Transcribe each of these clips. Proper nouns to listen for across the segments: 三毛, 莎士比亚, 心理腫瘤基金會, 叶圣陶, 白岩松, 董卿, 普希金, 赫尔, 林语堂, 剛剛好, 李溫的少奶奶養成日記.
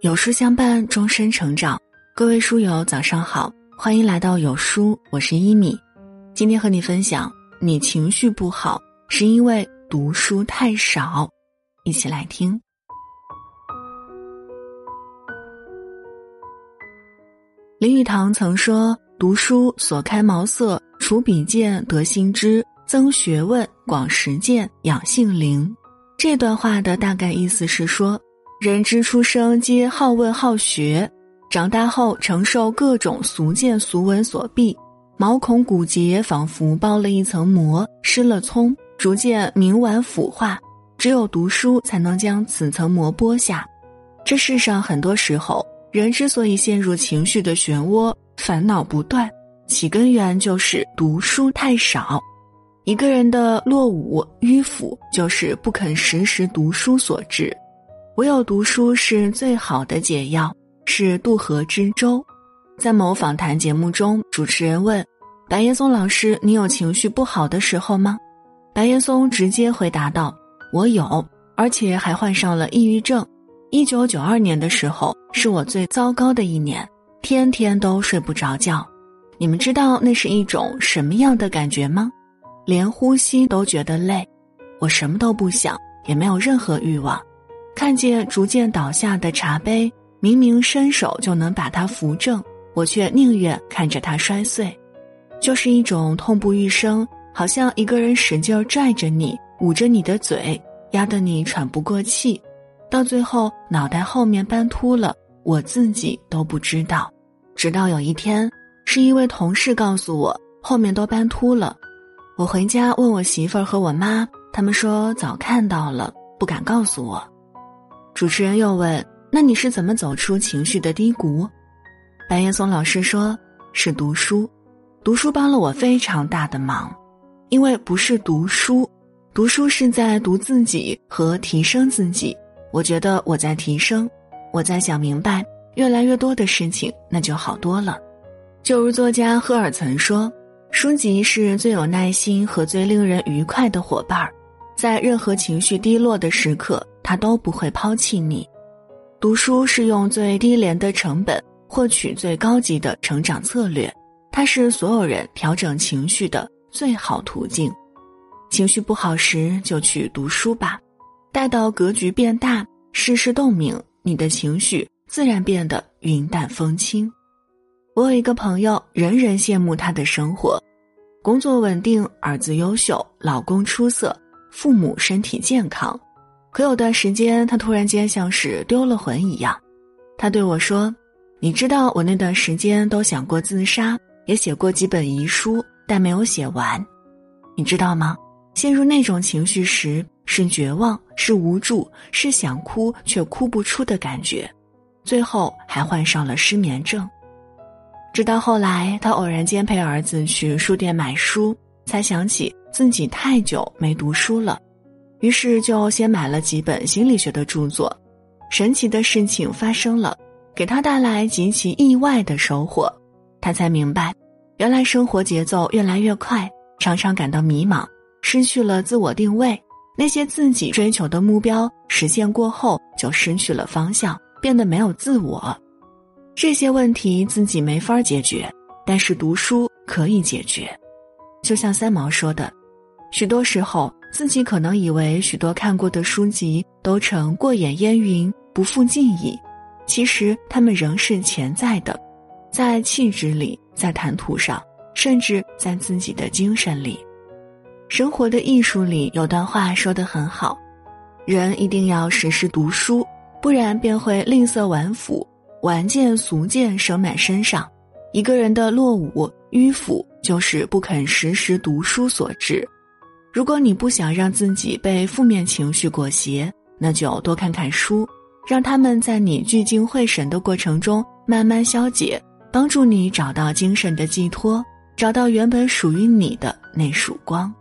有书相伴，终身成长。各位书友早上好，欢迎来到有书，我是一米。今天和你分享，你情绪不好是因为读书太少，一起来听。林语堂曾说，读书所开茅塞，除笔见得新知，增学问广实践养性灵。这段话的大概意思是说，人之出生皆好问好学，长大后承受各种俗见俗闻所蔽，毛孔骨节仿佛包了一层膜，失了聪，逐渐冥顽腐化，只有读书才能将此层膜剥下。这世上很多时候，人之所以陷入情绪的漩涡，烦恼不断，其根源就是读书太少。一个人的落伍迂腐，就是不肯时时读书所致。唯有读书是最好的解药，是渡河之舟。在某访谈节目中，主持人问白岩松老师，你有情绪不好的时候吗？白岩松直接回答道，我有，而且还患上了抑郁症。1992年的时候是我最糟糕的一年，天天都睡不着觉。你们知道那是一种什么样的感觉吗？连呼吸都觉得累。我什么都不想，也没有任何欲望。看见逐渐倒下的茶杯，明明伸手就能把它扶正，我却宁愿看着它摔碎。就是一种痛不欲生，好像一个人使劲拽着你，捂着你的嘴，压得你喘不过气。到最后脑袋后面斑秃了，我自己都不知道。直到有一天，是一位同事告诉我后面都斑秃了。我回家问我媳妇儿和我妈，他们说早看到了，不敢告诉我。主持人又问，那你是怎么走出情绪的低谷？白岩松老师说，是读书。读书帮了我非常大的忙，因为不是读书是在读自己和提升自己。我觉得我在提升，我在想明白越来越多的事情，那就好多了。就如作家赫尔曾说，书籍是最有耐心和最令人愉快的伙伴，在任何情绪低落的时刻，它都不会抛弃你。读书是用最低廉的成本获取最高级的成长策略，它是所有人调整情绪的最好途径。情绪不好时就去读书吧，待到格局变大，世事洞明，你的情绪自然变得云淡风轻。我有一个朋友，人人羡慕他的生活，工作稳定，儿子优秀，老公出色，父母身体健康。可有段时间，他突然间像是丢了魂一样。他对我说，你知道我那段时间都想过自杀，也写过几本遗书，但没有写完。你知道吗？陷入那种情绪时，是绝望，是无助，是想哭却哭不出的感觉，最后还患上了失眠症。直到后来，他偶然间陪儿子去书店买书，才想起自己太久没读书了，于是就先买了几本心理学的著作。神奇的事情发生了，给他带来极其意外的收获。他才明白，原来生活节奏越来越快，常常感到迷茫，失去了自我定位。那些自己追求的目标实现过后，就失去了方向，变得没有自我。这些问题自己没法解决，但是读书可以解决。就像三毛说的，许多时候自己可能以为许多看过的书籍都成过眼烟云，不复记忆，其实它们仍是潜在的，在气质里，在谈吐上，甚至在自己的精神里。生活的艺术里有段话说得很好，人一定要时时读书，不然便会吝啬顽腐，顽见俗见生满身上。一个人的落伍迂腐，就是不肯时时读书所致。如果你不想让自己被负面情绪裹挟，那就多看看书，让他们在你聚精会神的过程中慢慢消解，帮助你找到精神的寄托，找到原本属于你的那束光。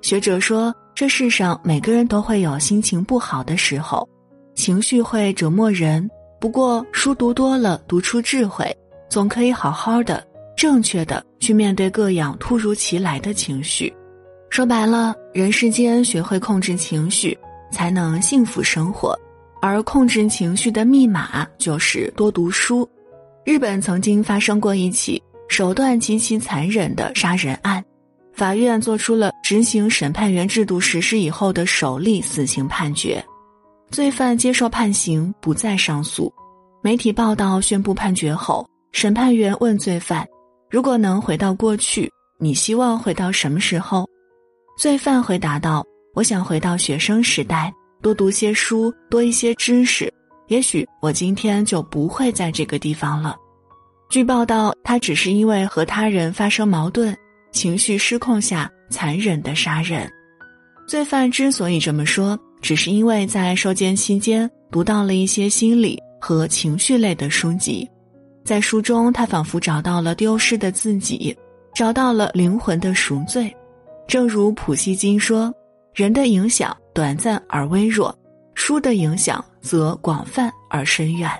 学者说，这世上每个人都会有心情不好的时候，情绪会折磨人，不过书读多了，读出智慧，总可以好好的、正确的去面对各样突如其来的情绪。说白了，人世间学会控制情绪，才能幸福生活，而控制情绪的密码就是多读书。日本曾经发生过一起手段极其残忍的杀人案，法院做出了执行审判员制度实施以后的首例死刑判决，罪犯接受判刑，不再上诉。媒体报道宣布判决后，审判员问罪犯，如果能回到过去，你希望回到什么时候？罪犯回答道，我想回到学生时代，多读些书，多一些知识，也许我今天就不会在这个地方了。据报道，他只是因为和他人发生矛盾，情绪失控下残忍的杀人。罪犯之所以这么说，只是因为在收监期间读到了一些心理和情绪类的书籍，在书中他仿佛找到了丢失的自己，找到了灵魂的赎罪。正如普希金说，人的影响短暂而微弱，书的影响则广泛而深远，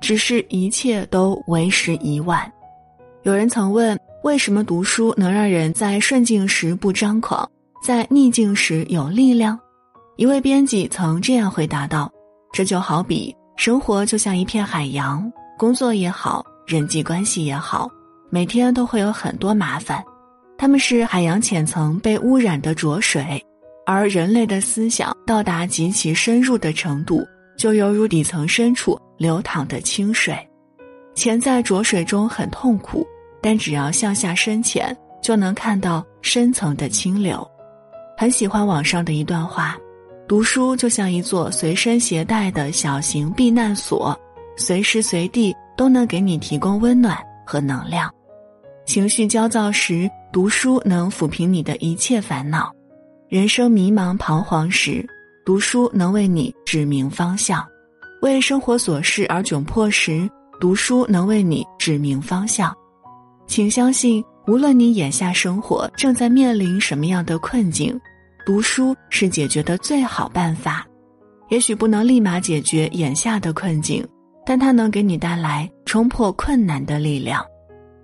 只是一切都为时已晚。有人曾问，为什么读书能让人在顺境时不张狂，在逆境时有力量？一位编辑曾这样回答道，这就好比生活就像一片海洋，工作也好，人际关系也好，每天都会有很多麻烦，它们是海洋浅层被污染的浊水，而人类的思想到达极其深入的程度，就犹如底层深处流淌的清水。潜在浊水中很痛苦，但只要向下深潜，就能看到深层的清流。很喜欢网上的一段话，读书就像一座随身携带的小型避难所，随时随地都能给你提供温暖和能量。情绪焦躁时，读书能抚平你的一切烦恼；人生迷茫彷徨时，读书能为你指明方向；为生活琐事而窘迫时，读书能为你指明方向。请相信，无论你眼下生活正在面临什么样的困境，读书是解决的最好办法。也许不能立马解决眼下的困境，但它能给你带来冲破困难的力量。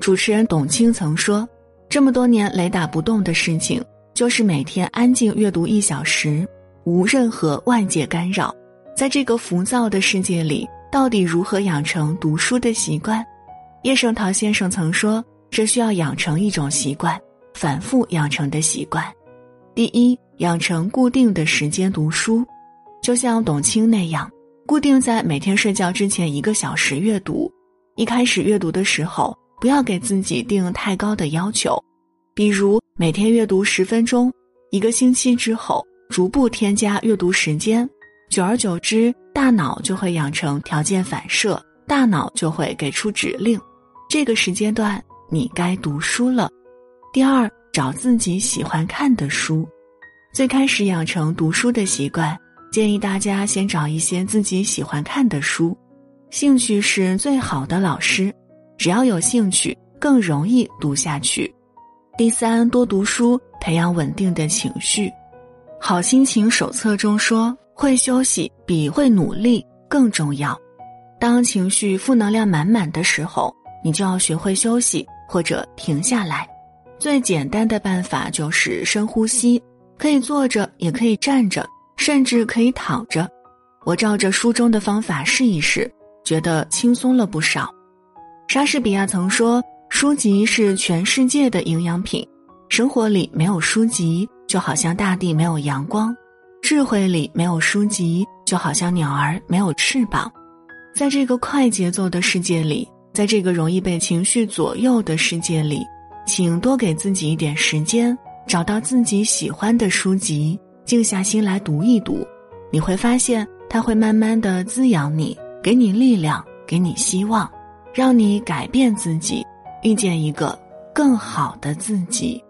主持人董卿曾说，这么多年雷打不动的事情，就是每天安静阅读1小时，无任何外界干扰。在这个浮躁的世界里，到底如何养成读书的习惯？叶圣陶先生曾说，这需要养成一种习惯，反复养成的习惯。第一，养成固定的时间读书，就像董卿那样，固定在每天睡觉之前1个小时阅读。一开始阅读的时候，不要给自己定太高的要求，比如每天阅读10分钟，1个星期之后逐步添加阅读时间，久而久之，大脑就会养成条件反射，大脑就会给出指令，这个时间段你该读书了。第二，找自己喜欢看的书。最开始养成读书的习惯，建议大家先找一些自己喜欢看的书，兴趣是最好的老师，只要有兴趣更容易读下去。第三，多读书，培养稳定的情绪。好心情手册中说，会休息比会努力更重要。当情绪负能量满满的时候，你就要学会休息或者停下来。最简单的办法就是深呼吸，可以坐着，也可以站着，甚至可以躺着。我照着书中的方法试一试，觉得轻松了不少。莎士比亚曾说，书籍是全世界的营养品，生活里没有书籍，就好像大地没有阳光；智慧里没有书籍，就好像鸟儿没有翅膀。在这个快节奏的世界里，在这个容易被情绪左右的世界里，请多给自己一点时间，找到自己喜欢的书籍，静下心来读一读，你会发现它会慢慢地滋养你，给你力量，给你希望，让你改变自己，遇见一个更好的自己。